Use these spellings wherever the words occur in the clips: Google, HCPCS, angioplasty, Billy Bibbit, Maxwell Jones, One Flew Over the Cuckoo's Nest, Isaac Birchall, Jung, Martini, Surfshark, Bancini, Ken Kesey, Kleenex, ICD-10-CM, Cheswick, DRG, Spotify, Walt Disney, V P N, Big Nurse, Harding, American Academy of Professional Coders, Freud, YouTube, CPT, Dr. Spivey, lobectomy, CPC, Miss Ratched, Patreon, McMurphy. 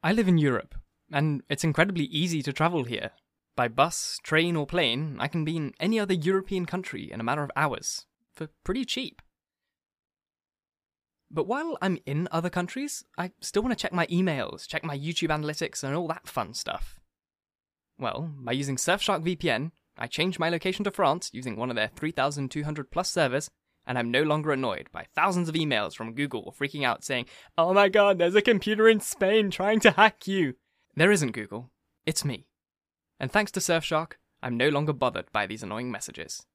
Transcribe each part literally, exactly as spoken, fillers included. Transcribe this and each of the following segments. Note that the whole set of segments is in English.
I live in Europe, and it's incredibly easy to travel here. By bus, train, or plane, I can be in any other European country in a matter of hours, for pretty cheap. But while I'm in other countries, I still want to check my emails, check my YouTube analytics, and all that fun stuff. Well, by using Surfshark V P N, I changed my location to France using one of their three thousand two hundred plus servers, and I'm no longer annoyed by thousands of emails from Google freaking out saying, "Oh my god, there's a computer in Spain trying to hack you!" There isn't Google, it's me. And thanks to Surfshark, I'm no longer bothered by these annoying messages.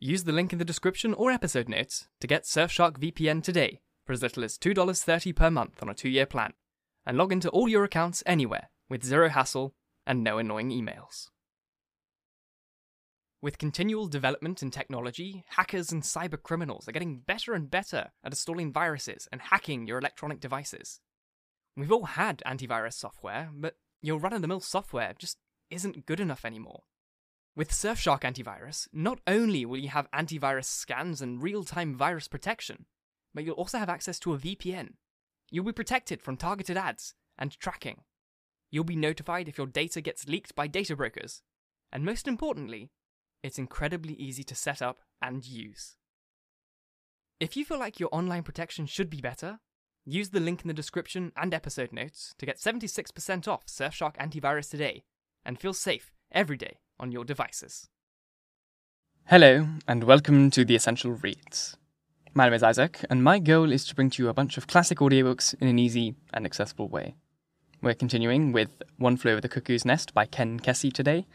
Use the link in the description or episode notes to get Surfshark V P N today for as little as two dollars and thirty cents per month on a two-year plan, and log into all your accounts anywhere with zero hassle and no annoying emails. With continual development in technology, hackers and cybercriminals are getting better and better at installing viruses and hacking your electronic devices. We've all had antivirus software, but your run-of-the-mill software just isn't good enough anymore. With Surfshark Antivirus, not only will you have antivirus scans and real-time virus protection, but you'll also have access to a V P N. You'll be protected from targeted ads and tracking. You'll be notified if your data gets leaked by data brokers. And most importantly, it's incredibly easy to set up and use. If you feel like your online protection should be better, use the link in the description and episode notes to get seventy-six percent off Surfshark Antivirus today, and feel safe every day on your devices. Hello, and welcome to The Essential Reads. My name is Isaac, and my goal is to bring to you a bunch of classic audiobooks in an easy and accessible way. We're continuing with One Flew Over the Cuckoo's Nest by Ken Kesey today,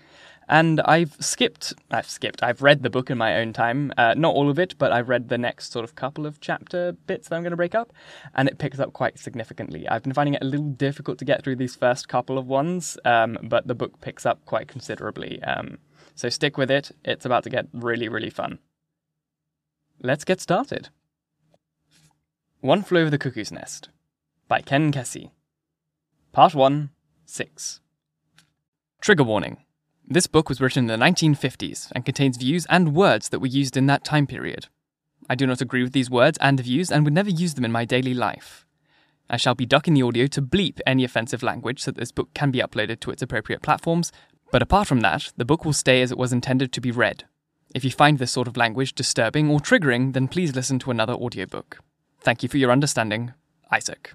and I've skipped, I've skipped, I've read the book in my own time, uh, not all of it, but I've read the next sort of couple of chapter bits that I'm going to break up, and it picks up quite significantly. I've been finding it a little difficult to get through these first couple of ones, um, but the book picks up quite considerably, um, so stick with it, it's about to get really, really fun. Let's get started. One Flew Over the Cuckoo's Nest by Ken Kesey. Part one, six. Trigger warning. This book was written in the nineteen fifties and contains views and words that were used in that time period. I do not agree with these words and views and would never use them in my daily life. I shall be ducking the audio to bleep any offensive language so that this book can be uploaded to its appropriate platforms, but apart from that, the book will stay as it was intended to be read. If you find this sort of language disturbing or triggering, then please listen to another audiobook. Thank you for your understanding, Isaac.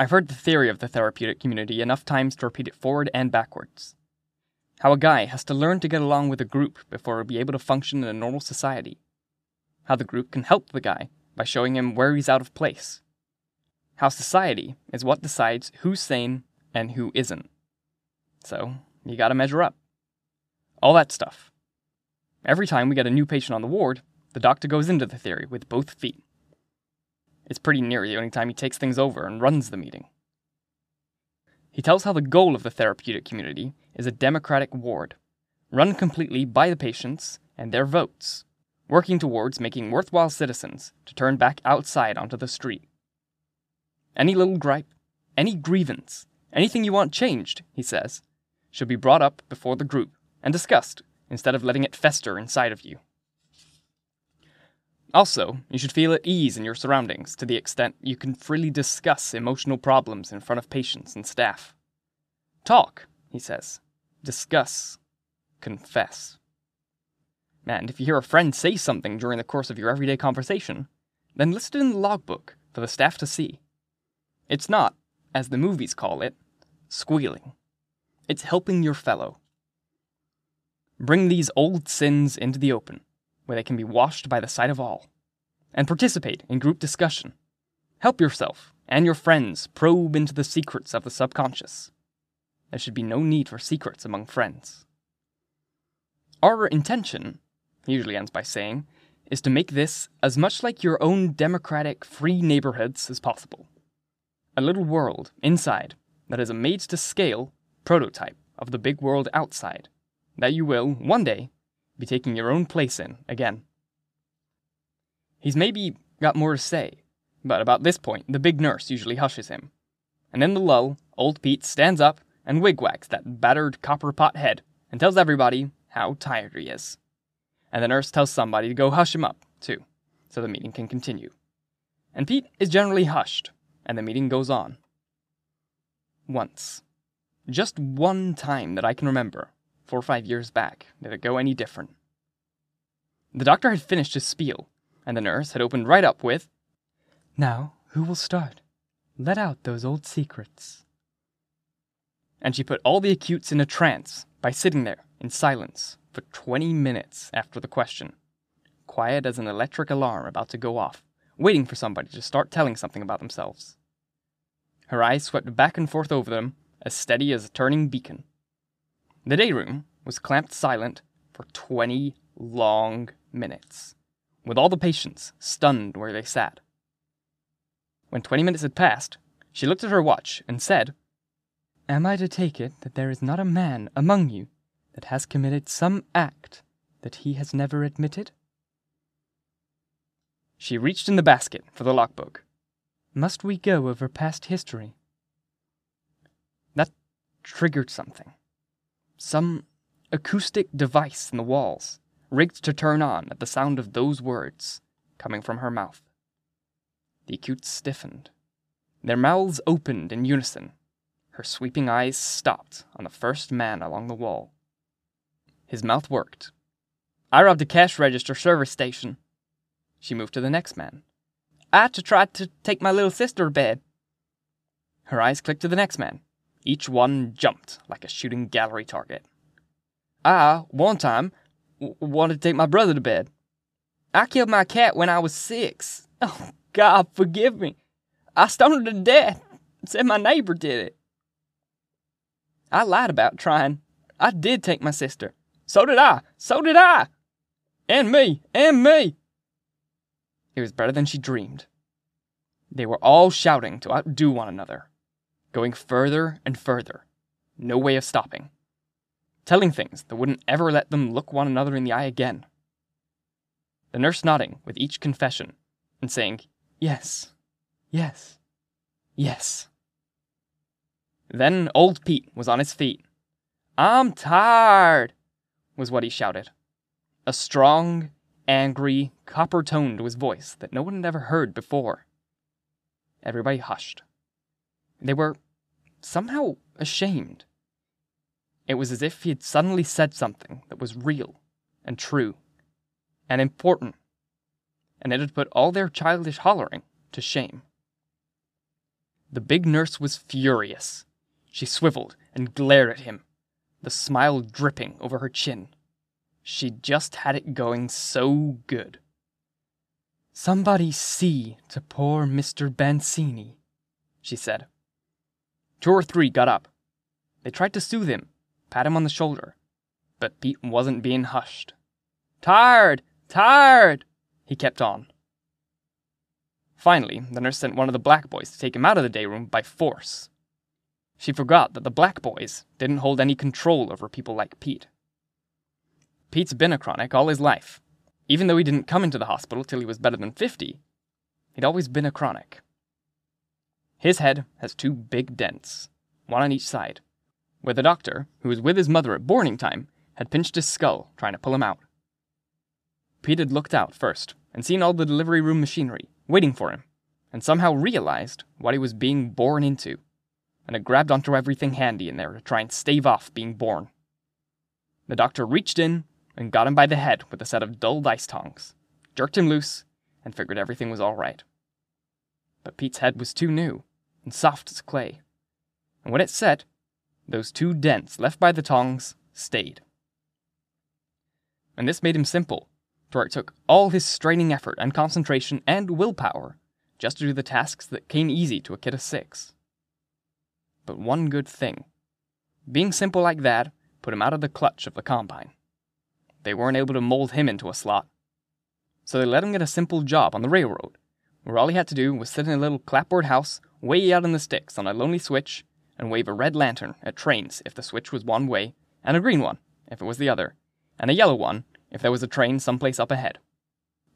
I've heard the theory of the therapeutic community enough times to repeat it forward and backwards. How a guy has to learn to get along with a group before he'll be able to function in a normal society. How the group can help the guy by showing him where he's out of place. How society is what decides who's sane and who isn't. So, you gotta measure up. All that stuff. Every time we get a new patient on the ward, the doctor goes into the theory with both feet. It's pretty near the only time he takes things over and runs the meeting. He tells how the goal of the therapeutic community is a democratic ward, run completely by the patients and their votes, working towards making worthwhile citizens to turn back outside onto the street. Any little gripe, any grievance, anything you want changed, he says, should be brought up before the group and discussed instead of letting it fester inside of you. Also, you should feel at ease in your surroundings to the extent you can freely discuss emotional problems in front of patients and staff. Talk, he says. Discuss. Confess. And if you hear a friend say something during the course of your everyday conversation, then list it in the logbook for the staff to see. It's not, as the movies call it, squealing. It's helping your fellow. Bring these old sins into the open, where they can be washed by the sight of all, and participate in group discussion. Help yourself and your friends probe into the secrets of the subconscious. There should be no need for secrets among friends. Our intention, he usually ends by saying, is to make this as much like your own democratic, free neighborhoods as possible. A little world inside that is a made-to-scale prototype of the big world outside that you will, one day, be taking your own place in again. He's maybe got more to say, but about this point, the big nurse usually hushes him. And in the lull, old Pete stands up and wigwags that battered copper pot head and tells everybody how tired he is. And the nurse tells somebody to go hush him up, too, so the meeting can continue. And Pete is generally hushed, and the meeting goes on. Once. Just one time that I can remember, four or five years back, did it go any different. The doctor had finished his spiel, and the nurse had opened right up with, "Now, who will start? Let out those old secrets." And she put all the acutes in a trance by sitting there in silence for twenty minutes after the question, quiet as an electric alarm about to go off, waiting for somebody to start telling something about themselves. Her eyes swept back and forth over them, as steady as a turning beacon. The day room was clamped silent for twenty long minutes, with all the patients stunned where they sat. When twenty minutes had passed, she looked at her watch and said, "Am I to take it that there is not a man among you that has committed some act that he has never admitted?" She reached in the basket for the logbook. "Must we go over past history?" That triggered something. Some acoustic device in the walls, rigged to turn on at the sound of those words coming from her mouth. The acutes stiffened. Their mouths opened in unison. Her sweeping eyes stopped on the first man along the wall. His mouth worked. "I robbed a cash register service station." She moved to the next man. "I to try to take my little sister to bed." Her eyes clicked to the next man. Each one jumped like a shooting gallery target. "I, one time, w- wanted to take my brother to bed. I killed my cat when I was six. Oh, God, forgive me. I stoned her to death. Said my neighbor did it. I lied about trying. I did take my sister. So did I. So did I. And me. And me." It was better than she dreamed. They were all shouting to outdo one another, going further and further, no way of stopping, telling things that wouldn't ever let them look one another in the eye again. The nurse nodding with each confession and saying, "Yes, yes, yes." Then old Pete was on his feet. "I'm tired," was what he shouted. A strong, angry, copper tone to his voice that no one had ever heard before. Everybody hushed. They were somehow ashamed. It was as if he had suddenly said something that was real and true and important, and it had put all their childish hollering to shame. The big nurse was furious. She swiveled and glared at him, the smile dripping over her chin. She just had it going so good. "Somebody see to poor Mister Bancini," she said. Two or three got up. They tried to soothe him, pat him on the shoulder, but Pete wasn't being hushed. "Tired! Tired!" he kept on. Finally, the nurse sent one of the black boys to take him out of the day room by force. She forgot that the black boys didn't hold any control over people like Pete. Pete's been a chronic all his life. Even though he didn't come into the hospital till he was better than fifty, he'd always been a chronic. His head has two big dents, one on each side, where the doctor, who was with his mother at boarding time, had pinched his skull trying to pull him out. Pete had looked out first and seen all the delivery room machinery waiting for him, and somehow realized what he was being born into, and had grabbed onto everything handy in there to try and stave off being born. The doctor reached in and got him by the head with a set of dull ice tongs, jerked him loose, and figured everything was all right. But Pete's head was too new, and soft as clay, and when it set, those two dents left by the tongs stayed. And this made him simple, for it took all his straining effort and concentration and willpower just to do the tasks that came easy to a kid of six. But one good thing, being simple like that put him out of the clutch of the combine. They weren't able to mold him into a slot, so they let him get a simple job on the railroad, where all he had to do was sit in a little clapboard house way out in the sticks on a lonely switch and wave a red lantern at trains if the switch was one way, and a green one if it was the other, and a yellow one if there was a train someplace up ahead.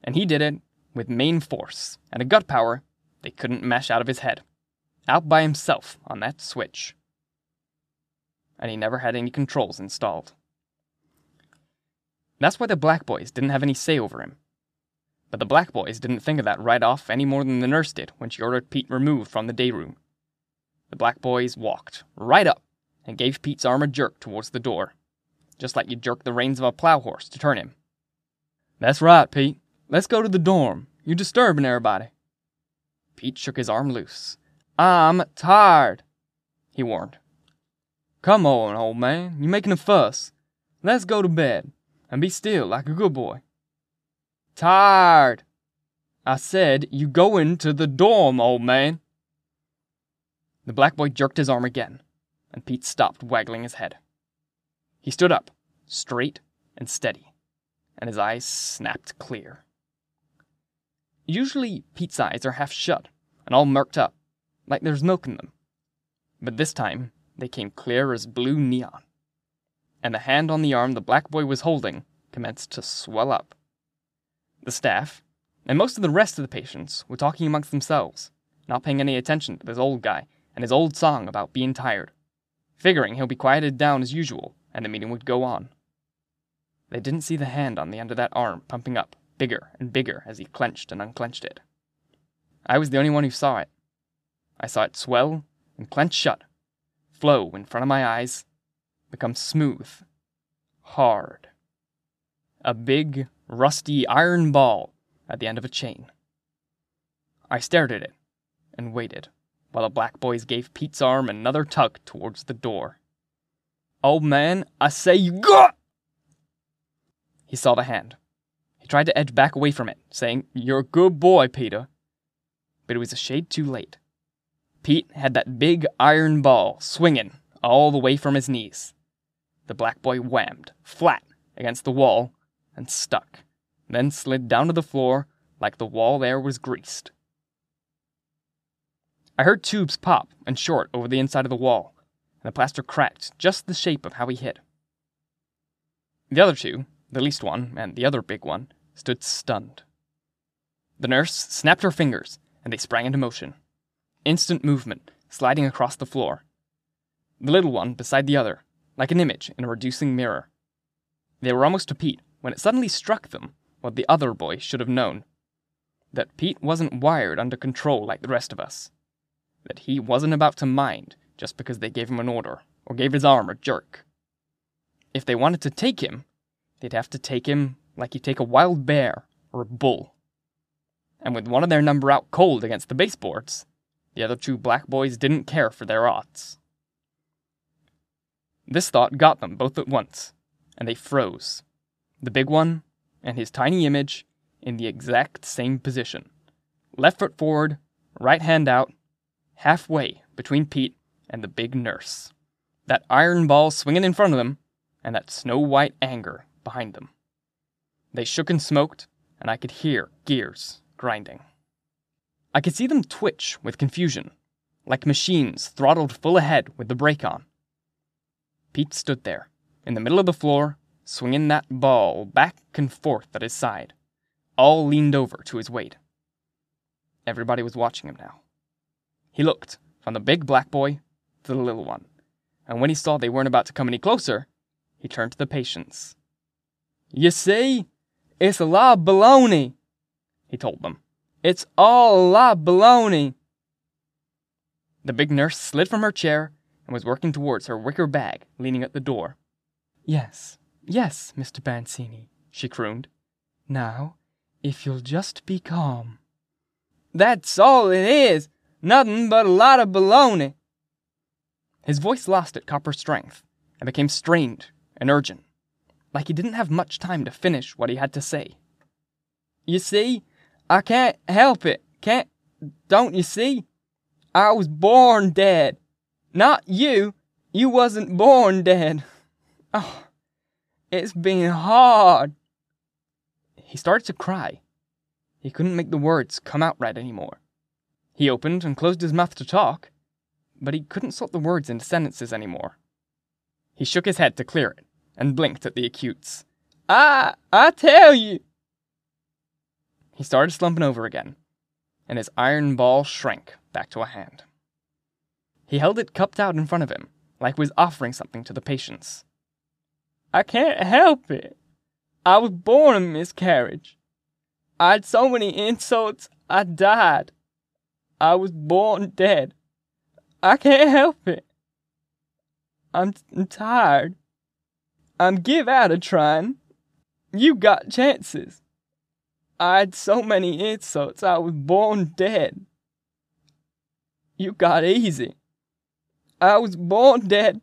And he did it with main force and a gut power they couldn't mash out of his head, out by himself on that switch. And he never had any controls installed. That's why the black boys didn't have any say over him. But the black boys didn't think of that right off any more than the nurse did when she ordered Pete removed from the day room. The black boys walked right up and gave Pete's arm a jerk towards the door, just like you jerk the reins of a plow horse to turn him. "That's right, Pete. Let's go to the dorm. You're disturbing everybody." Pete shook his arm loose. "I'm tired," he warned. "Come on, old man. You're making a fuss. Let's go to bed and be still like a good boy." "Tired. I said you goin' to the dorm, old man." The black boy jerked his arm again, and Pete stopped waggling his head. He stood up, straight and steady, and his eyes snapped clear. Usually Pete's eyes are half shut and all murked up, like there's milk in them. But this time they came clear as blue neon, and the hand on the arm the black boy was holding commenced to swell up. The staff, and most of the rest of the patients, were talking amongst themselves, not paying any attention to this old guy and his old song about being tired, figuring he'll be quieted down as usual and the meeting would go on. They didn't see the hand on the end of that arm pumping up, bigger and bigger as he clenched and unclenched it. I was the only one who saw it. I saw it swell and clench shut, flow in front of my eyes, become smooth, hard. A big, rusty iron ball at the end of a chain. I stared at it and waited while the black boys gave Pete's arm another tug towards the door. "Old man, I say you go!" He saw the hand. He tried to edge back away from it, saying, "You're a good boy, Peter." But it was a shade too late. Pete had that big iron ball swinging all the way from his knees. The black boy whammed flat against the wall and stuck, then slid down to the floor like the wall there was greased. I heard tubes pop and short over the inside of the wall, and the plaster cracked just the shape of how he hit. The other two, the least one and the other big one, stood stunned. The nurse snapped her fingers, and they sprang into motion. Instant movement, sliding across the floor. The little one beside the other, like an image in a reducing mirror. They were almost to Pete when it suddenly struck them what the other boy should have known. That Pete wasn't wired under control like the rest of us. That he wasn't about to mind just because they gave him an order or gave his arm a jerk. If they wanted to take him, they'd have to take him like you take a wild bear or a bull. And with one of their number out cold against the baseboards, the other two black boys didn't care for their odds. This thought got them both at once, and they froze. The big one and his tiny image in the exact same position. Left foot forward, right hand out, halfway between Pete and the big nurse. That iron ball swinging in front of them, and that snow-white anger behind them. They shook and smoked, and I could hear gears grinding. I could see them twitch with confusion, like machines throttled full ahead with the brake on. Pete stood there, in the middle of the floor, swinging that ball back and forth at his side, all leaned over to his weight. Everybody was watching him now. He looked from the big black boy to the little one, and when he saw they weren't about to come any closer, he turned to the patients. "You see, it's a lot of baloney," he told them. "It's all a lot of baloney." The big nurse slid from her chair and was working towards her wicker bag, leaning at the door. "Yes, yes, Mister Bancini," she crooned. "Now, if you'll just be calm." "That's all it is, nothing but a lot of baloney." His voice lost its copper strength and became strained and urgent, like he didn't have much time to finish what he had to say. "You see, I can't help it, can't, don't you see? I was born dead. Not you, you wasn't born dead. Oh, it's been hard." He started to cry. He couldn't make the words come out right anymore. He opened and closed his mouth to talk, but he couldn't sort the words into sentences anymore. He shook his head to clear it and blinked at the acutes. I, I tell you. He started slumping over again, and his iron ball shrank back to a hand. He held it cupped out in front of him, like he was offering something to the patients. "I can't help it. I was born a miscarriage. I had so many insults, I died. I was born dead. I can't help it. I'm, t- I'm tired. I'm give out a trying. You got chances. I had so many insults, I was born dead. You got easy. I was born dead,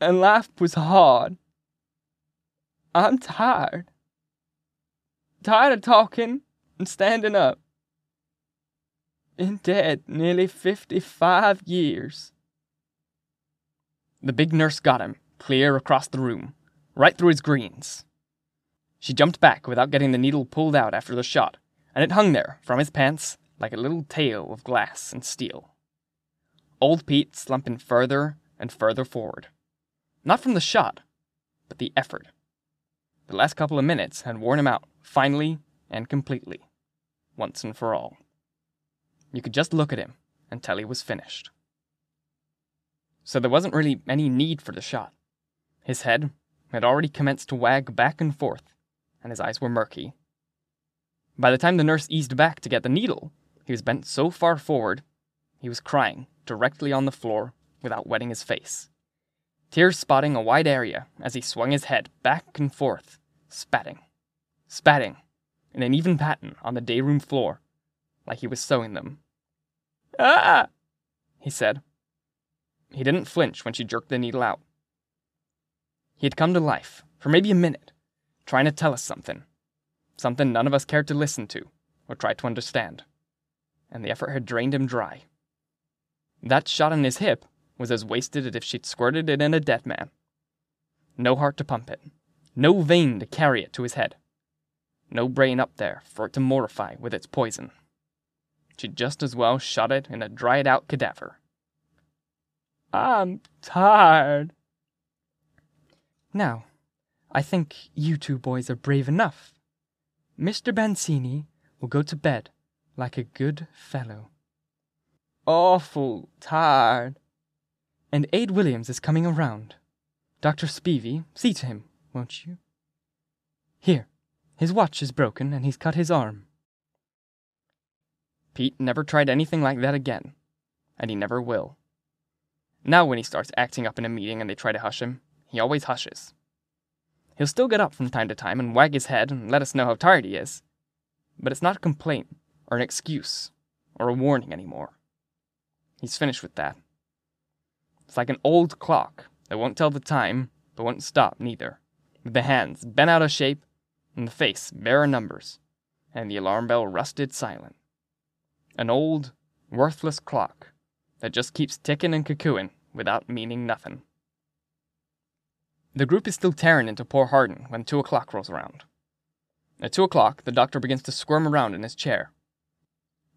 and life was hard. I'm tired. Tired of talking and standing up. In debt nearly fifty-five years. The big nurse got him, clear across the room, right through his greens. She jumped back without getting the needle pulled out after the shot, and it hung there, from his pants, like a little tail of glass and steel. Old Pete slumping further and further forward. Not from the shot, but the effort. The last couple of minutes had worn him out, finally and completely, once and for all. You could just look at him and tell he was finished. So there wasn't really any need for the shot. His head had already commenced to wag back and forth, and his eyes were murky. By the time the nurse eased back to get the needle, he was bent so far forward, he was crying directly on the floor without wetting his face. Tears spotting a wide area as he swung his head back and forth, spatting, spatting, in an even pattern on the day room floor, like he was sewing them. Ah! he said. He didn't flinch when she jerked the needle out. He had come to life, for maybe a minute, trying to tell us something. Something none of us cared to listen to, or try to understand. And the effort had drained him dry. That shot in his hip was as wasted as if she'd squirted it in a dead man. No heart to pump it. No vein to carry it to his head. No brain up there for it to mortify with its poison. She'd just as well shot it in a dried-out cadaver. I'm tired. Now, I think you two boys are brave enough. Mister Bancini will go to bed like a good fellow. Awful tired. And Aide Williams is coming around. Doctor Spivey, see to him, won't you? Here, his watch is broken and he's cut his arm. Pete never tried anything like that again, and he never will. Now when he starts acting up in a meeting and they try to hush him, he always hushes. He'll still get up from time to time and wag his head and let us know how tired he is, but it's not a complaint or an excuse or a warning anymore. He's finished with that. It's like an old clock that won't tell the time but won't stop neither, with the hands bent out of shape and the face bare of numbers, and the alarm bell rusted silent. An old, worthless clock that just keeps ticking and cuckooing without meaning nothing. The group is still tearing into poor Harding when two o'clock rolls around. At two o'clock, the doctor begins to squirm around in his chair.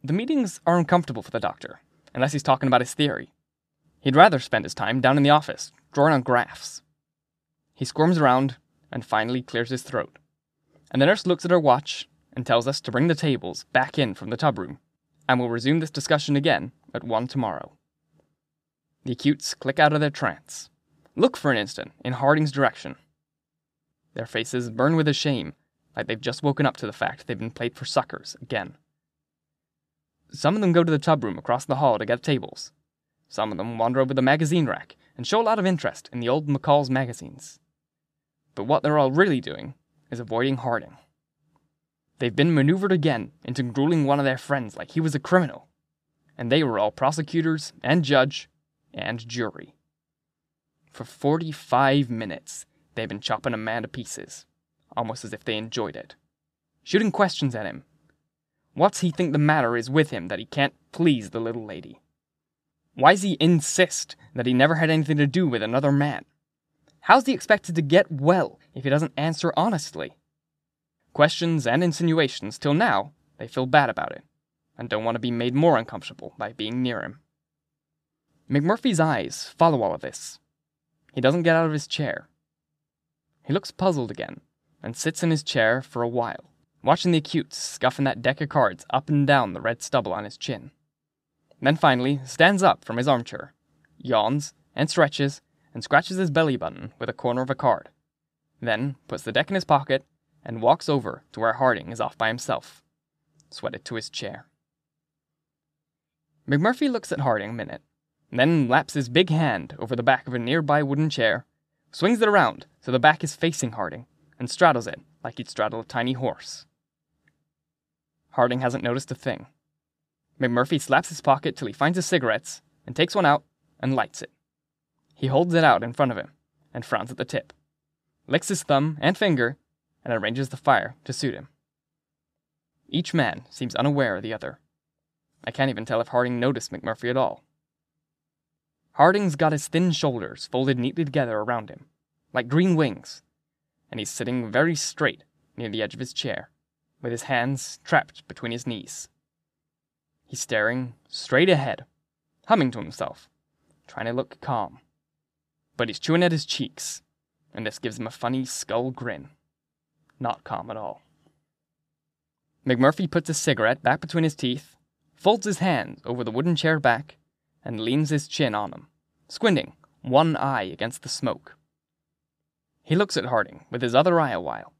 The meetings are uncomfortable for the doctor, unless he's talking about his theory. He'd rather spend his time down in the office, drawing on graphs. He squirms around and finally clears his throat. And the nurse looks at her watch and tells us to bring the tables back in from the tub room, and we'll resume this discussion again at one tomorrow. The acutes click out of their trance, look for an instant in Harding's direction. Their faces burn with a shame, like they've just woken up to the fact they've been played for suckers again. Some of them go to the tub room across the hall to get tables. Some of them wander over the magazine rack and show a lot of interest in the old McCall's magazines. But what they're all really doing is avoiding Harding. They've been maneuvered again into grueling one of their friends like he was a criminal, and they were all prosecutors and judge and jury. For forty-five minutes, they've been chopping a man to pieces, almost as if they enjoyed it, shooting questions at him. What's he think the matter is with him that he can't please the little lady? Why's he insist that he never had anything to do with another man? How's he expected to get well if he doesn't answer honestly? Questions and insinuations, till now, they feel bad about it, and don't want to be made more uncomfortable by being near him. McMurphy's eyes follow all of this. He doesn't get out of his chair. He looks puzzled again, and sits in his chair for a while, watching the acutes scuffing that deck of cards up and down the red stubble on his chin. Then finally, stands up from his armchair, yawns, and stretches, and scratches his belly button with a corner of a card. Then puts the deck in his pocket, and walks over to where Harding is off by himself, sweated to his chair. McMurphy looks at Harding a minute, then laps his big hand over the back of a nearby wooden chair, swings it around so the back is facing Harding, and straddles it like he'd straddle a tiny horse. Harding hasn't noticed a thing. McMurphy slaps his pocket till he finds his cigarettes, and takes one out, and lights it. He holds it out in front of him, and frowns at the tip, licks his thumb and finger, and arranges the fire to suit him. Each man seems unaware of the other. I can't even tell if Harding noticed McMurphy at all. Harding's got his thin shoulders folded neatly together around him, like green wings, and he's sitting very straight near the edge of his chair, with his hands trapped between his knees. He's staring straight ahead, humming to himself, trying to look calm. But he's chewing at his cheeks, and this gives him a funny skull grin. Not calm at all. McMurphy puts his cigarette back between his teeth, folds his hands over the wooden chair back, and leans his chin on him, squinting one eye against the smoke. He looks at Harding with his other eye a while,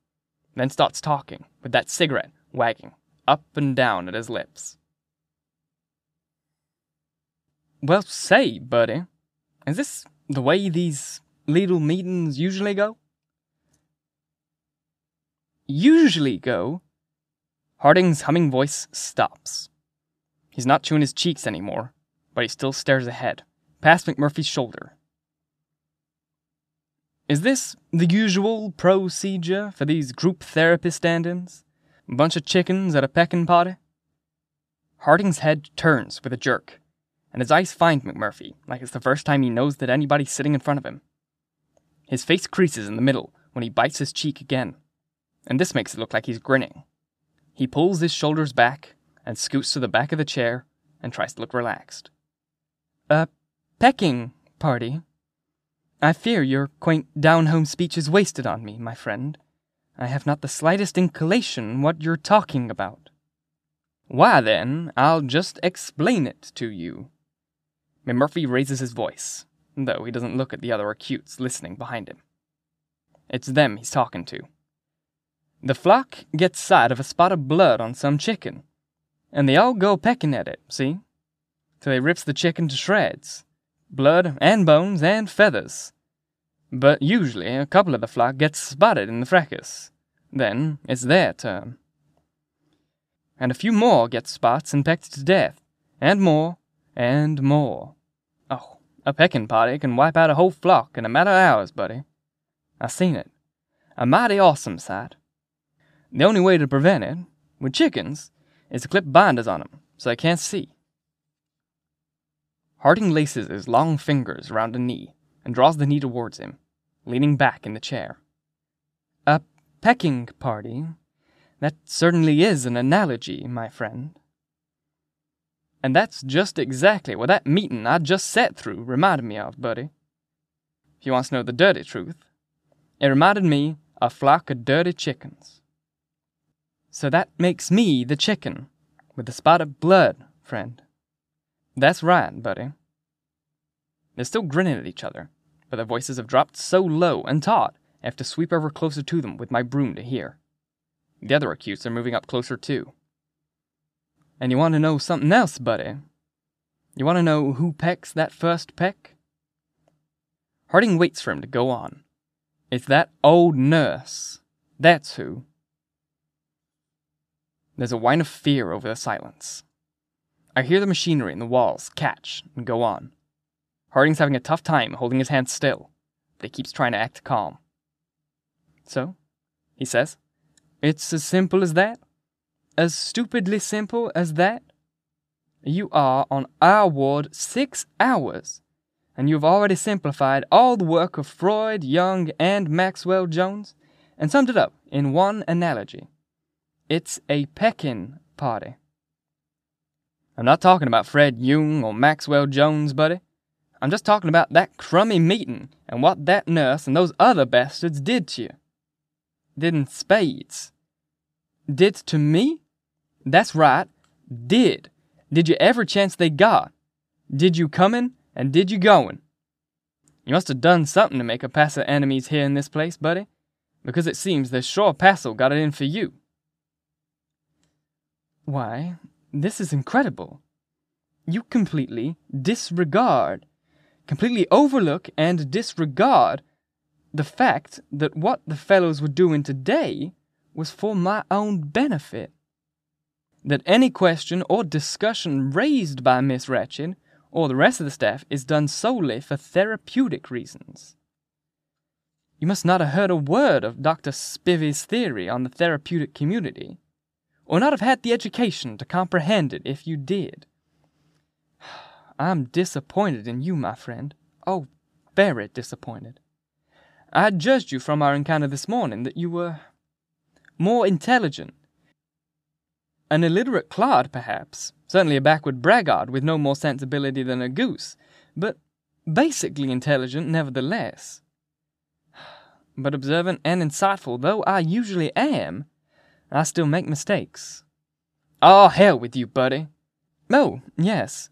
then starts talking with that cigarette wagging up and down at his lips. "Well, say, buddy, is this the way these little meetings usually go?" "Usually go?" Harding's humming voice stops. He's not chewing his cheeks anymore, but he still stares ahead, past McMurphy's shoulder. "Is this the usual procedure for these group therapy stand-ins? A bunch of chickens at a pecking party?" Harding's head turns with a jerk, and his eyes find McMurphy like it's the first time he knows that anybody's sitting in front of him. His face creases in the middle when he bites his cheek again, and this makes it look like he's grinning. He pulls his shoulders back and scoots to the back of the chair and tries to look relaxed. "A pecking party? I fear your quaint down-home speech is wasted on me, my friend. I have not the slightest inclination what you're talking about." "Why, then, I'll just explain it to you." McMurphy raises his voice, though he doesn't look at the other acutes listening behind him. It's them he's talking to. "The flock gets sight of a spot of blood on some chicken, and they all go pecking at it, see? So they rips the chicken to shreds, blood and bones and feathers. But usually a couple of the flock gets spotted in the fracas. Then it's their turn. And a few more get spots and pecked to death, and more, and more. Oh, a pecking party can wipe out a whole flock in a matter of hours, buddy. I seen it. A mighty awesome sight. The only way to prevent it, with chickens, is to clip binders on them, so they can't see." Harding laces his long fingers around a knee and draws the knee towards him, leaning back in the chair. "A pecking party? That certainly is an analogy, my friend." "And that's just exactly what that meeting I just sat through reminded me of, buddy. If you want to know the dirty truth, it reminded me of a flock of dirty chickens." "So that makes me the chicken, with a spot of blood, friend." "That's right, buddy." They're still grinning at each other, but their voices have dropped so low and taut I have to sweep ever closer to them with my broom to hear. The other acutes are moving up closer too. "And you want to know something else, buddy? You want to know who pecks that first peck?" Harding waits for him to go on. "It's that old nurse. That's who." There's a whine of fear over the silence. I hear the machinery in the walls catch and go on. Harding's having a tough time holding his hands still, but he keeps trying to act calm. "So," he says, "it's as simple as that? As stupidly simple as that? You are on our ward six hours, and you've already simplified all the work of Freud, Jung, and Maxwell Jones, and summed it up in one analogy. It's a pecking party." "I'm not talking about Fred Jung or Maxwell Jones, buddy. I'm just talking about that crummy meeting and what that nurse and those other bastards did to you. Did in spades." "Did to me? That's right, did. Did you every chance they got? Did you coming and did you going? You must have done something to make a pass of enemies here in this place, buddy, because it seems this sure passel got it in for you." "Why, this is incredible. You completely disregard, completely overlook and disregard the fact that what the fellows were doing today was for my own benefit. That any question or discussion raised by Miss Ratched or the rest of the staff is done solely for therapeutic reasons. You must not have heard a word of Doctor Spivey's theory on the therapeutic community, or not have had the education to comprehend it if you did. I'm disappointed in you, my friend. Oh, very disappointed. I judged you from our encounter this morning that you were more intelligent. An illiterate clod, perhaps, certainly a backward braggart with no more sensibility than a goose, but basically intelligent nevertheless. But observant and insightful though I usually am, I still make mistakes. Oh, hell with you, buddy. Oh, yes.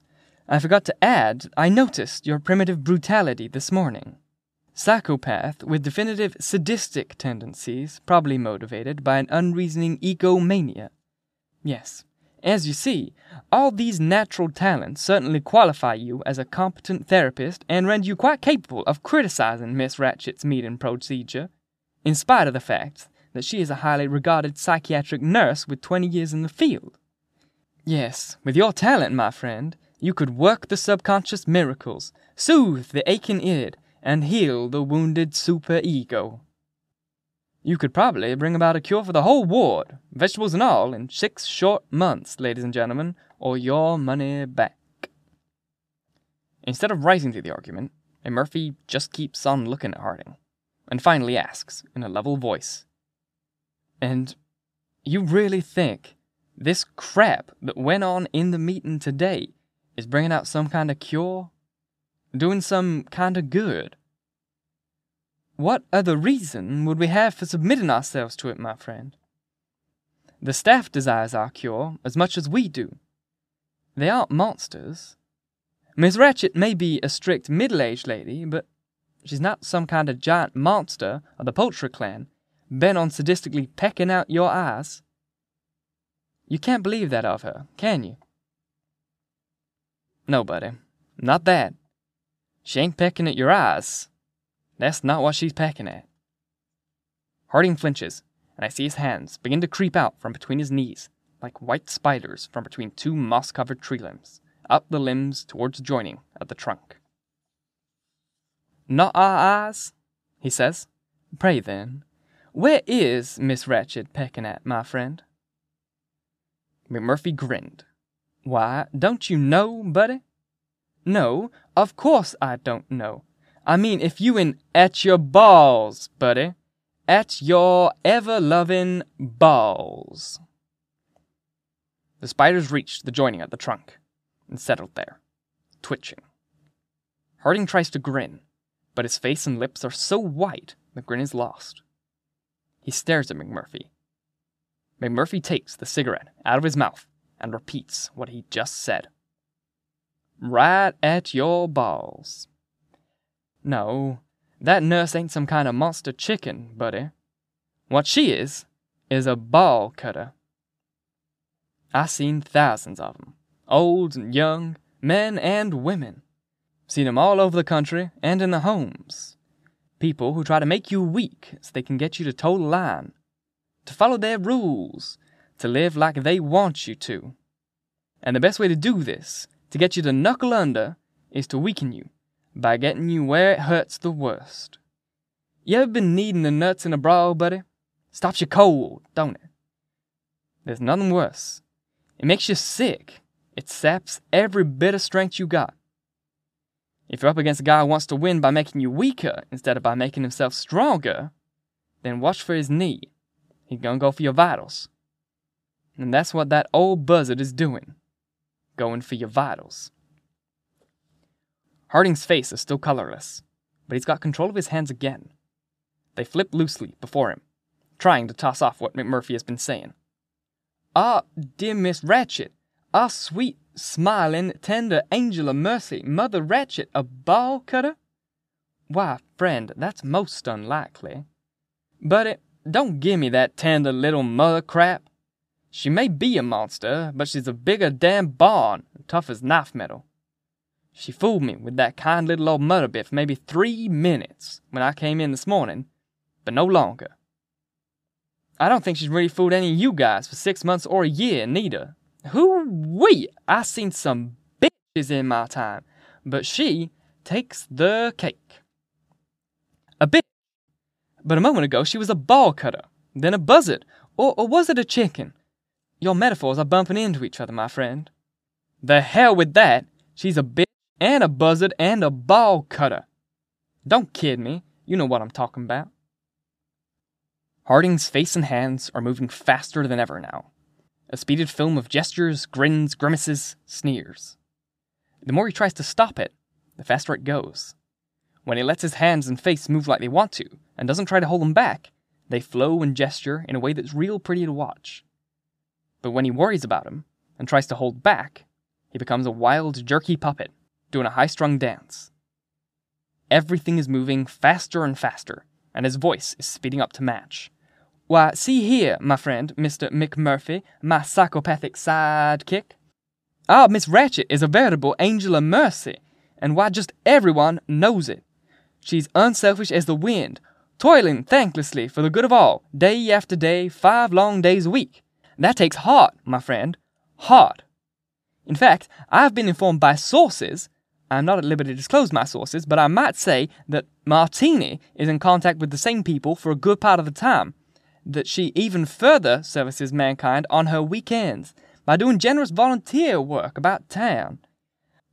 I forgot to add, I noticed your primitive brutality this morning. Psychopath with definitive sadistic tendencies, probably motivated by an unreasoning egomania. Yes, as you see, all these natural talents certainly qualify you as a competent therapist and render you quite capable of criticizing Miss Ratchet's meeting procedure, in spite of the fact that she is a highly regarded psychiatric nurse with twenty years in the field. Yes, with your talent, my friend, you could work the subconscious miracles, soothe the aching id, and heal the wounded superego. You could probably bring about a cure for the whole ward, vegetables and all, in six short months, ladies and gentlemen, or your money back. Instead of rising to the argument, McMurphy just keeps on looking at Harding, and finally asks, in a level voice, "And you really think this crap that went on in the meeting today is bringing out some kind of cure? Doing some kind of good? What other reason would we have for submitting ourselves to it, my friend? The staff desires our cure as much as we do. They aren't monsters. Miss Ratched may be a strict middle-aged lady, but she's not some kind of giant monster of the poultry clan, bent on sadistically pecking out your eyes. You can't believe that of her, can you? No, buddy, not that. She ain't pecking at your eyes. That's not what she's pecking at." Harding flinches, and I see his hands begin to creep out from between his knees, like white spiders from between two moss-covered tree limbs, up the limbs towards joining at the trunk. "Not our eyes?" he says. "Pray then, where is Miss Ratched pecking at, my friend?" McMurphy grinned. "Why, don't you know, buddy? No, of course I don't know. I mean, if you in at your balls, buddy. At your ever-loving balls." The spiders reached the joining at the trunk and settled there, twitching. Harding tries to grin, but his face and lips are so white the grin is lost. He stares at McMurphy. McMurphy takes the cigarette out of his mouth and repeats what he just said. "Right at your balls. No, that nurse ain't some kind of monster chicken, buddy. What she is, is a ball cutter. I seen thousands of 'em, old and young, men and women. Seen 'em all over the country and in the homes. People who try to make you weak so they can get you to toe the line, to follow their rules, to live like they want you to. And the best way to do this, to get you to knuckle under, is to weaken you, by getting you where it hurts the worst. You ever been needing the nuts in a brawl, buddy? Stops you cold, don't it? There's nothing worse. It makes you sick. It saps every bit of strength you got. If you're up against a guy who wants to win by making you weaker instead of by making himself stronger, then watch for his knee. He's gonna go for your vitals. And that's what that old buzzard is doing. Going for your vitals." Harding's face is still colorless, but he's got control of his hands again. They flip loosely before him, trying to toss off what McMurphy has been saying. "Ah, dear Miss Ratched, our sweet, smiling, tender angel of mercy, Mother Ratched, a ball cutter? Why, friend, that's most unlikely. Buddy, don't give me that tender little mother crap. She may be a monster, but she's a bigger damn barn, tough as knife metal. She fooled me with that kind little old murder bit for maybe three minutes when I came in this morning, but no longer. I don't think she's really fooled any of you guys for six months or a year, neither. Hoo-wee! I seen some bitches in my time, but she takes the cake. A bitch. But a moment ago she was a ball cutter, then a buzzard, or, or was it a chicken? Your metaphors are bumping into each other, my friend. The hell with that! She's a bitch and a buzzard and a ball cutter. Don't kid me, you know what I'm talking about. Harding's face and hands are moving faster than ever now. A speeded film of gestures, grins, grimaces, sneers. The more he tries to stop it, the faster it goes. When he lets his hands and face move like they want to, and doesn't try to hold them back, they flow and gesture in a way that's real pretty to watch. But when he worries about him, and tries to hold back, he becomes a wild, jerky puppet, doing a high-strung dance. Everything is moving faster and faster, and his voice is speeding up to match. Why, see here, my friend, Mister McMurphy, my psychopathic sidekick. Ah, Miss Ratched is a veritable angel of mercy, and why just everyone knows it. She's unselfish as the wind, toiling thanklessly for the good of all, day after day, five long days a week. That takes heart, my friend, heart. In fact, I've been informed by sources, I'm not at liberty to disclose my sources, but I might say that Martini is in contact with the same people for a good part of the time, that she even further services mankind on her weekends by doing generous volunteer work about town,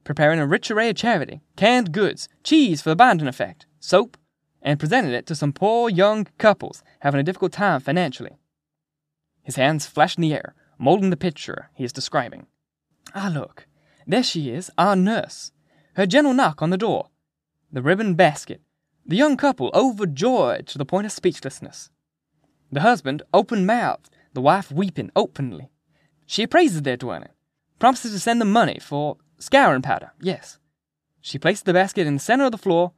preparing a rich array of charity, canned goods, cheese for the binding effect, soap, and presenting it to some poor young couples having a difficult time financially. His hands flash in the air, moulding the picture he is describing. Ah, look, there she is, our nurse. Her gentle knock on the door. The ribbon basket. The young couple overjoyed to the point of speechlessness. The husband open-mouthed, the wife weeping openly. She appraises their dwelling. Promises to send them money for scouring powder, yes. She places the basket in the center of the floor,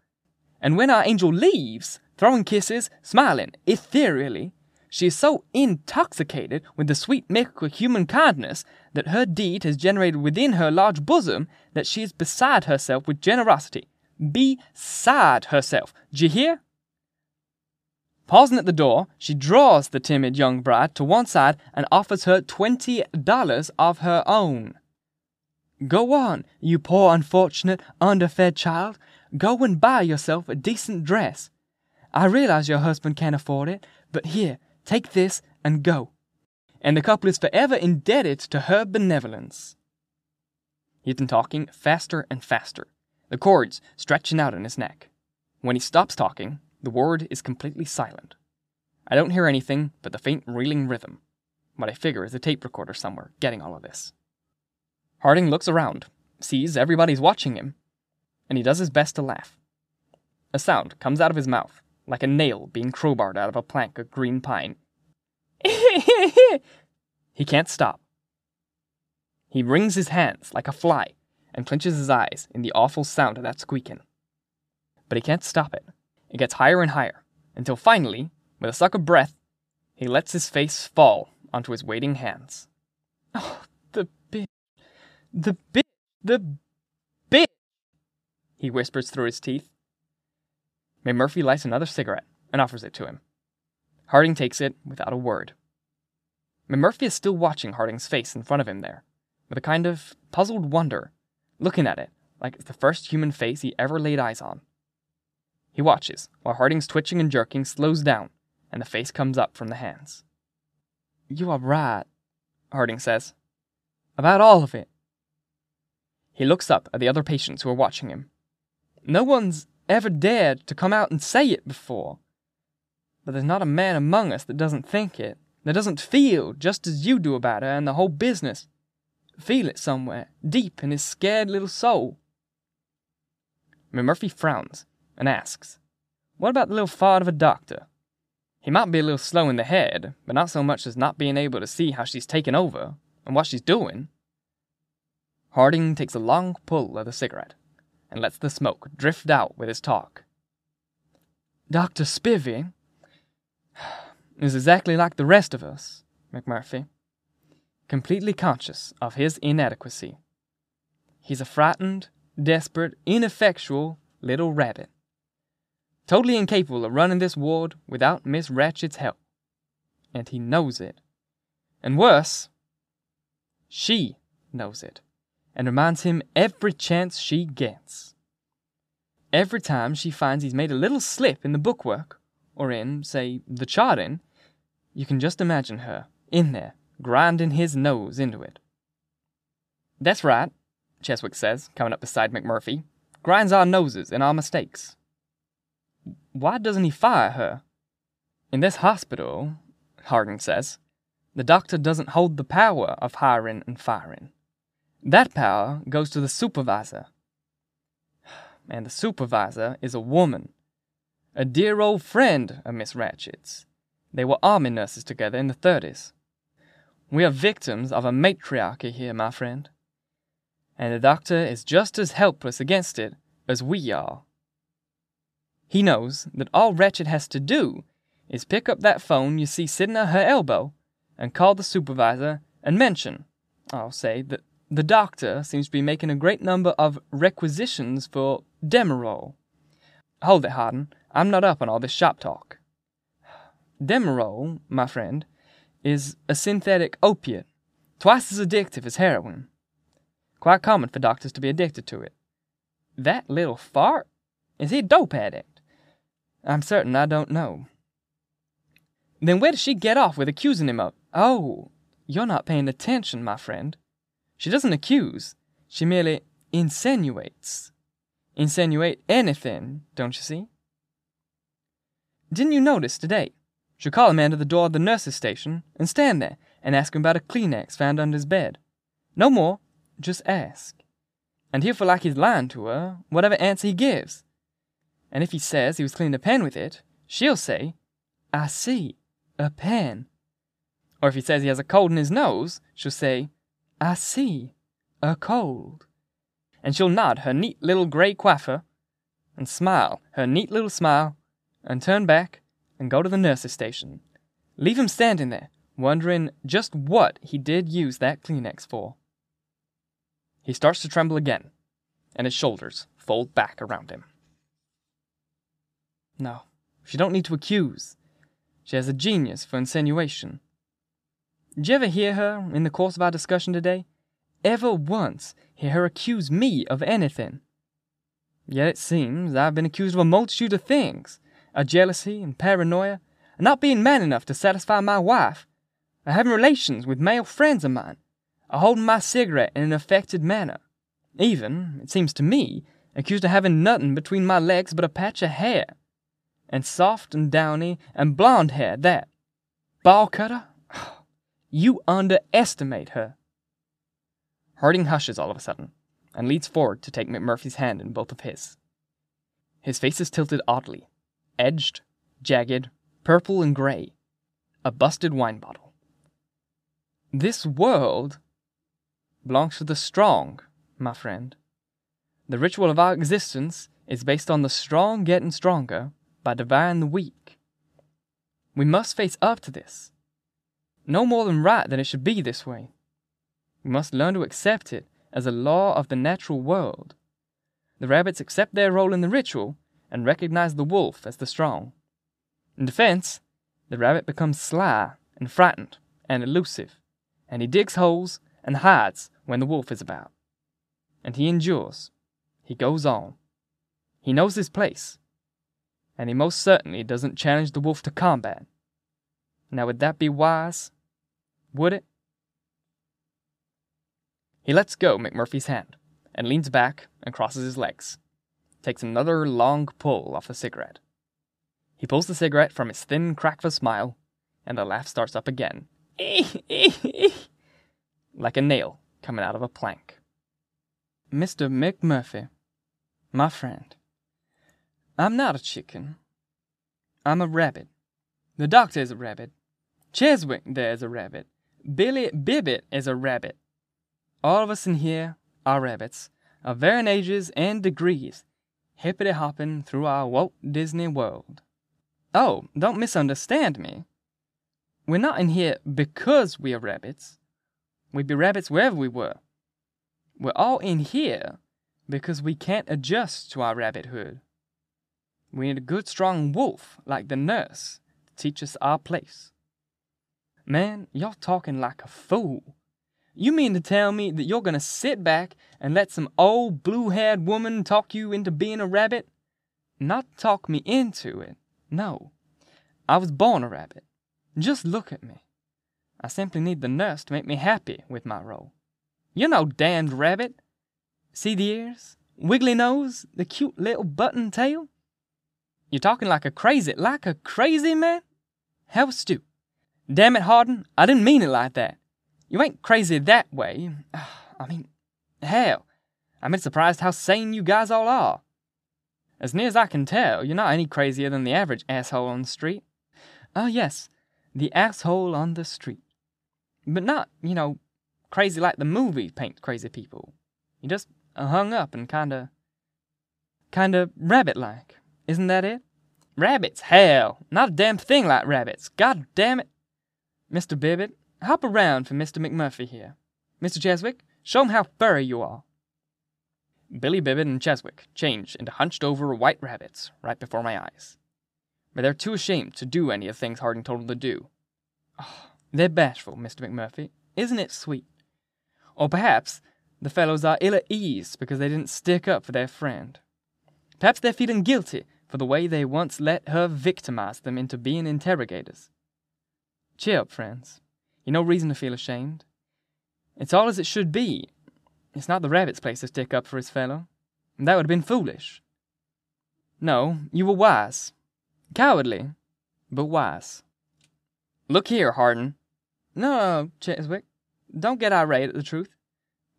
and when our angel leaves, throwing kisses, smiling ethereally, she is so intoxicated with the sweet mixture of human kindness that her deed has generated within her large bosom that she is beside herself with generosity. Beside herself. D'you hear? Pausing at the door, she draws the timid young bride to one side and offers her twenty dollars of her own. Go on, you poor unfortunate underfed child. Go and buy yourself a decent dress. I realize your husband can't afford it, but here, take this and go. And the couple is forever indebted to her benevolence. He's been talking faster and faster, the cords stretching out in his neck. When he stops talking, the word is completely silent. I don't hear anything but the faint reeling rhythm. What I figure is a tape recorder somewhere getting all of this. Harding looks around, sees everybody's watching him, and he does his best to laugh. A sound comes out of his mouth, like a nail being crowbarred out of a plank of green pine. He can't stop. He wrings his hands like a fly and clenches his eyes in the awful sound of that squeaking. But he can't stop it. It gets higher and higher, until finally, with a suck of breath, he lets his face fall onto his waiting hands. Oh, the bitch, the bitch, the bitch, he whispers through his teeth. McMurphy lights another cigarette and offers it to him. Harding takes it without a word. McMurphy is still watching Harding's face in front of him there, with a kind of puzzled wonder, looking at it like it's the first human face he ever laid eyes on. He watches while Harding's twitching and jerking slows down, and the face comes up from the hands. You are right, Harding says. About all of it. He looks up at the other patients who are watching him. No one's ever dared to come out and say it before. But there's not a man among us that doesn't think it, that doesn't feel just as you do about her and the whole business. Feel it somewhere, deep in his scared little soul. McMurphy frowns and asks, what about the little fart of a doctor? He might be a little slow in the head, but not so much as not being able to see how she's taken over and what she's doing. Harding takes a long pull of the cigarette and lets the smoke drift out with his talk. Doctor Spivey is exactly like the rest of us, McMurphy. completely conscious of his inadequacy. He's a frightened, desperate, ineffectual little rabbit, totally incapable of running this ward without Miss Ratchet's help. And he knows it. And worse, she knows it, and reminds him every chance she gets. Every time she finds he's made a little slip in the bookwork, or in, say, the charting, you can just imagine her, in there, grinding his nose into it. "That's right," Cheswick says, coming up beside McMurphy, "grinds our noses in our mistakes." "Why doesn't he fire her?" "In this hospital," Harding says, "the doctor doesn't hold the power of hiring and firing. That power goes to the supervisor. And the supervisor is a woman, a dear old friend of Miss Ratchet's. They were army nurses together in the thirties. We are victims of a matriarchy here, my friend. And the doctor is just as helpless against it as we are. He knows that all Ratched has to do is pick up that phone you see sitting at her elbow and call the supervisor and mention, I'll say, that the doctor seems to be making a great number of requisitions for Demerol." "Hold it, Harding. I'm not up on all this shop talk. Demerol, my friend, is a synthetic opiate, twice as addictive as heroin. Quite common for doctors to be addicted to it. That little fart? Is he a dope addict? I'm certain I don't know." "Then where does she get off with accusing him of—" "Oh, you're not paying attention, my friend. She doesn't accuse. She merely insinuates. Insinuate anything, don't you see? Didn't you notice today? She'll call a man to the door of the nurse's station and stand there and ask him about a Kleenex found under his bed. No more, just ask. And he'll feel like he's lying to her, whatever answer he gives. And if he says he was cleaning a pen with it, she'll say, I see, a pen. Or if he says he has a cold in his nose, she'll say, I see, a cold. And she'll nod her neat little grey coiffure, and smile her neat little smile, and turn back, and go to the nurse's station. Leave him standing there, wondering just what he did use that Kleenex for." He starts to tremble again, and his shoulders fold back around him. "No, she don't need to accuse. She has a genius for insinuation. Did you ever hear her, in the course of our discussion today, ever once hear her accuse me of anything? Yet it seems I've been accused of a multitude of things, of jealousy and paranoia, of not being man enough to satisfy my wife, of having relations with male friends of mine, of holding my cigarette in an affected manner, even, it seems to me, accused of having nothing between my legs but a patch of hair, and soft and downy and blonde hair, that. Ball cutter? You underestimate her." Harding hushes all of a sudden, and leads forward to take McMurphy's hand in both of his. His face is tilted oddly, edged, jagged, purple and grey, a busted wine bottle. "This world belongs to the strong, my friend. The ritual of our existence is based on the strong getting stronger by devouring the weak. We must face up to this. No more than right that it should be this way. We must learn to accept it as a law of the natural world. The rabbits accept their role in the ritual and recognize the wolf as the strong. In defense, the rabbit becomes sly and frightened and elusive, and he digs holes and hides when the wolf is about. And he endures. He goes on. He knows his place. And he most certainly doesn't challenge the wolf to combat. Now would that be wise? Would it?" He lets go McMurphy's hand, and leans back and crosses his legs, takes another long pull off the cigarette. He pulls the cigarette from his thin crack of a smile, and the laugh starts up again, like a nail coming out of a plank. "Mister McMurphy, my friend, I'm not a chicken. I'm a rabbit. The doctor is a rabbit. Cheswick there is a rabbit. Billy Bibbit is a rabbit. All of us in here are rabbits, of varying ages and degrees, hippity-hopping through our Walt Disney world. Oh, don't misunderstand me. We're not in here because we are rabbits. We'd be rabbits wherever we were. We're all in here because we can't adjust to our rabbithood. We need a good strong wolf like the nurse to teach us our place. Man, you're talking like a fool. You mean to tell me that you're going to sit back and let some old blue-haired woman talk you into being a rabbit? Not talk me into it, no. I was born a rabbit. Just look at me. I simply need the nurse to make me happy with my role. You're no damned rabbit. See the ears, wiggly nose, the cute little button tail? You're talking like a crazy, like a crazy man? How astute. Damn it, Harding, I didn't mean it like that. You ain't crazy that way. I mean, hell, I'm been surprised how sane you guys all are. As near as I can tell, you're not any crazier than the average asshole on the street. Oh, yes, the asshole on the street. But not, you know, crazy like the movies paint crazy people. You're just hung up and kinda, kinda rabbit-like. Isn't that it? Rabbits, hell, not a damn thing like rabbits. God damn it. Mister Bibbit, hop around for Mister McMurphy here. Mister Cheswick, show him how furry you are. Billy Bibbit and Cheswick change into hunched-over white rabbits right before my eyes. But they're too ashamed to do any of the things Harding told them to do. Oh, they're bashful, Mister McMurphy. Isn't it sweet? Or perhaps the fellows are ill at ease because they didn't stick up for their friend. Perhaps they're feeling guilty for the way they once let her victimize them into being interrogators. Cheer up, friends. You no reason to feel ashamed. It's all as it should be. It's not the rabbit's place to stick up for his fellow. That would have been foolish. No, you were wise. Cowardly, but wise. Look here, Harding. No, no, no, Cheswick. Don't get irate at the truth.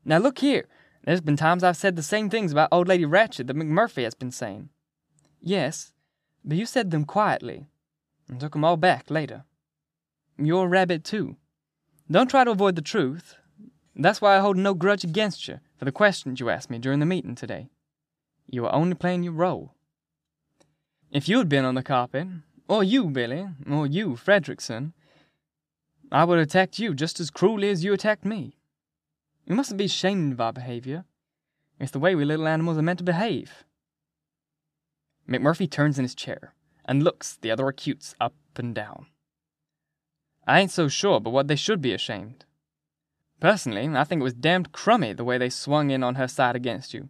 Now look here. There's been times I've said the same things about old Lady Ratched that McMurphy has been saying. Yes, but you said them quietly and took them all back later. You're a rabbit, too. Don't try to avoid the truth. That's why I hold no grudge against you for the questions you asked me during the meeting today. You were only playing your role. If you had been on the carpet, or you, Billy, or you, Fredrickson, I would have attacked you just as cruelly as you attacked me. We mustn't be ashamed of our behavior. It's the way we little animals are meant to behave. McMurphy turns in his chair and looks the other acutes up and down. I ain't so sure but what they should be ashamed. Personally, I think it was damned crummy the way they swung in on her side against you.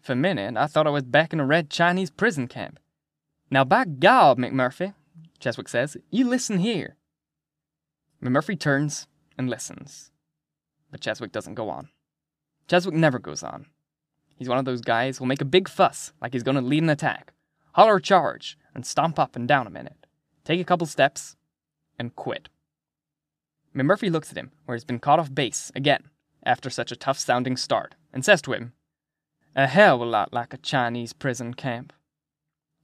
For a minute, I thought I was back in a red Chinese prison camp. Now, by God, McMurphy, Cheswick says, you listen here. McMurphy turns and listens. But Cheswick doesn't go on. Cheswick never goes on. He's one of those guys who'll make a big fuss like he's going to lead an attack, holler a charge, and stomp up and down a minute, take a couple steps, and quit. McMurphy looks at him where he's been caught off base again after such a tough-sounding start and says to him, "A hell of a lot like a Chinese prison camp."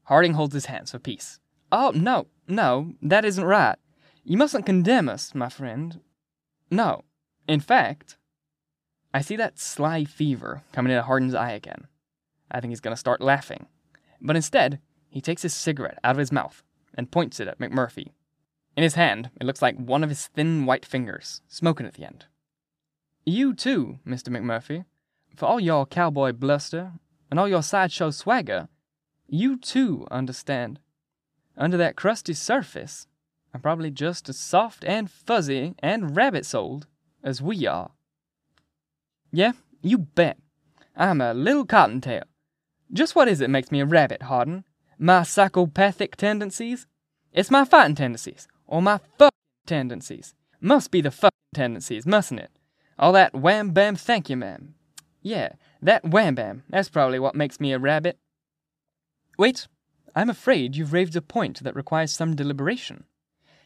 Harding holds his hands for peace. "Oh, no, no, that isn't right. You mustn't condemn us, my friend. No, in fact..." I see that sly fever coming into Harding's eye again. I think he's going to start laughing. But instead, he takes his cigarette out of his mouth and points it at McMurphy. In his hand, it looks like one of his thin white fingers, smoking at the end. "You too, Mister McMurphy, for all your cowboy bluster and all your sideshow swagger, you too understand. Under that crusty surface, I'm probably just as soft and fuzzy and rabbit-souled as we are. Yeah, you bet. I'm a little cottontail. Just what is it makes me a rabbit, Harding? My psychopathic tendencies? It's my fighting tendencies. Or my fucking tendencies. Must be the fucking tendencies, mustn't it? All that wham-bam thank you, ma'am. Yeah, that wham-bam, that's probably what makes me a rabbit. Wait, I'm afraid you've raised a point that requires some deliberation.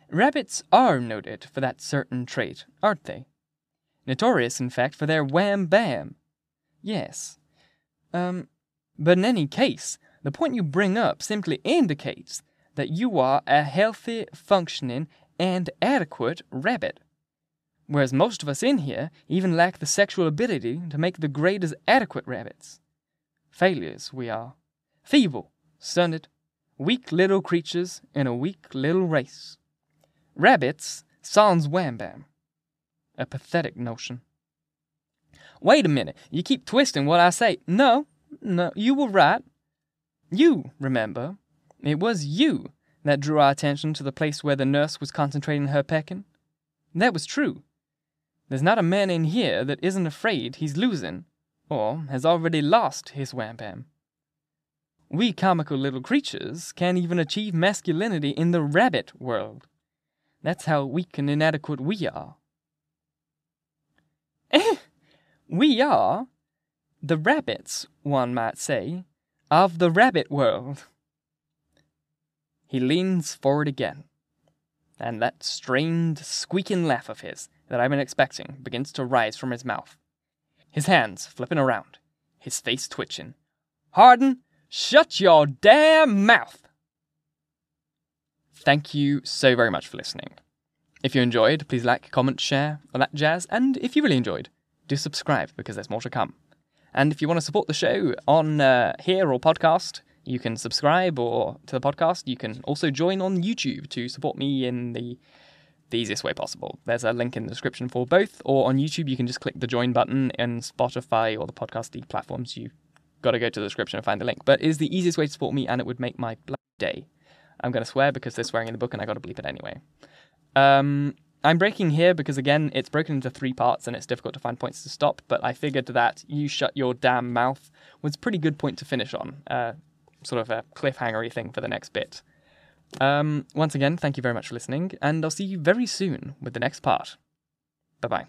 Rabbits are noted for that certain trait, aren't they? Notorious, in fact, for their wham-bam. Yes. Um, but in any case, the point you bring up simply indicates that you are a healthy, functioning, and adequate rabbit. Whereas most of us in here even lack the sexual ability to make the grade as adequate rabbits. Failures we are. Feeble, stunted, weak little creatures in a weak little race. Rabbits sans wham-bam. A pathetic notion. Wait a minute. You keep twisting what I say. No, no, you were right. You, remember, it was you that drew our attention to the place where the nurse was concentrating her pecking. That was true. There's not a man in here that isn't afraid he's losing, or has already lost his wham-bam. We comical little creatures can't even achieve masculinity in the rabbit world. That's how weak and inadequate we are. We are the rabbits, one might say, of the rabbit world. He leans forward again, and that strained, squeaking laugh of his that I've been expecting begins to rise from his mouth. His hands flipping around, his face twitching. Harding, shut your damn mouth! Thank you so very much for listening. If you enjoyed, please like, comment, share, all that jazz, and if you really enjoyed, do subscribe because there's more to come. And if you want to support the show on uh, here or podcast, you can subscribe or to the podcast. You can also join on YouTube to support me in the, the easiest way possible. There's a link in the description for both, or on YouTube you can just click the join button in Spotify or the podcasting platforms. You've got to go to the description and find the link. But it is the easiest way to support me, and it would make my bloody day. I'm going to swear because they're swearing in the book and I got to bleep it anyway. Um, I'm breaking here because, again, it's broken into three parts and it's difficult to find points to stop, but I figured that you shut your damn mouth was a pretty good point to finish on. Uh, sort of a cliffhangery thing for the next bit. Um, once again, thank you very much for listening, and I'll see you very soon with the next part. Bye-bye.